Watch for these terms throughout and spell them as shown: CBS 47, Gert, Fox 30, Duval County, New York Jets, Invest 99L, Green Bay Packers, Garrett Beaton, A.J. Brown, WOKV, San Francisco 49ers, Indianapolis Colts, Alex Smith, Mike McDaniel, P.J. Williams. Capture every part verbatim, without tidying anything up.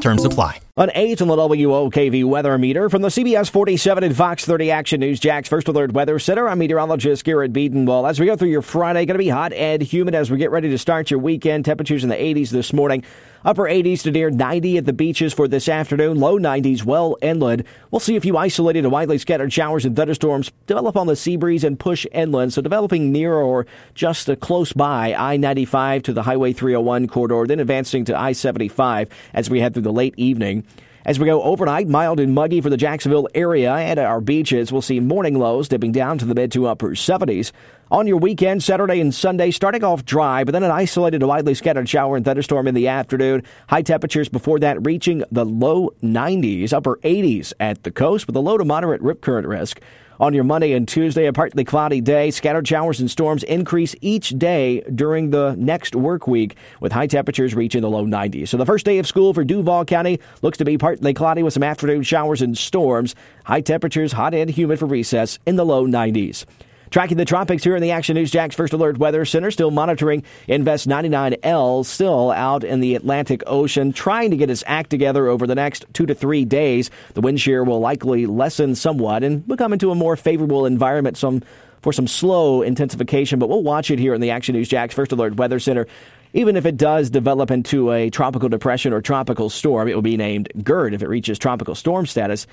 Terms apply. An eight on the W O K V weather meter from the C B S forty-seven and Fox thirty Action News Jack's First Alert Weather Center. I'm meteorologist Garrett Beaton. Well, as we go through your Friday, going to be hot and humid as we get ready to start your weekend. Temperatures in the eighties this morning, upper eighties to near ninety at the beaches for this afternoon, low nineties well inland. We'll see a few isolated and widely scattered showers and thunderstorms develop on the sea breeze and push inland, so developing near or just close by I ninety-five to the Highway three oh one corridor, then advancing to I seventy-five as we head through the late evening. As we go overnight, mild and muggy for the Jacksonville area and our beaches. We'll see morning lows dipping down to the mid to upper seventies. On your weekend, Saturday and Sunday, starting off dry, but then an isolated to widely scattered shower and thunderstorm in the afternoon. High temperatures before that reaching the low nineties, upper eighties at the coast with a low to moderate rip current risk. On your Monday and Tuesday, a partly cloudy day. Scattered showers and storms increase each day during the next work week, with high temperatures reaching the low nineties. So the first day of school for Duval County looks to be partly cloudy with some afternoon showers and storms. High temperatures, hot and humid for recess in the low nineties. Tracking the tropics here in the Action News Jack's First Alert Weather Center, still monitoring Invest ninety-nine L, still out in the Atlantic Ocean, trying to get its act together over the next two to three days. The wind shear will likely lessen somewhat and we'll come into a more favorable environment some for some slow intensification, but we'll watch it here in the Action News Jack's First Alert Weather Center. Even if it does develop into a tropical depression or tropical storm, it will be named Gert if it reaches tropical storm status.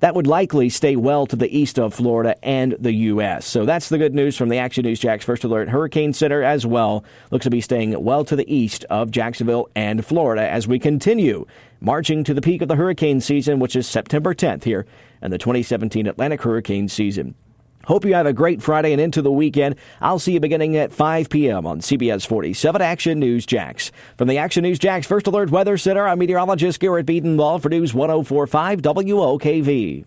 That would likely stay well to the east of Florida and the U S. So that's the good news from the Action News Jack's First Alert Hurricane Center as well. Looks to be staying well to the east of Jacksonville and Florida as we continue marching to the peak of the hurricane season, which is September tenth here in the twenty seventeen Atlantic hurricane season. Hope you have a great Friday and into the weekend. I'll see you beginning at five p.m. on C B S forty-seven Action News Jax. From the Action News Jax First Alert Weather Center, I'm meteorologist Garrett Beaton for News one oh four point five W O K V.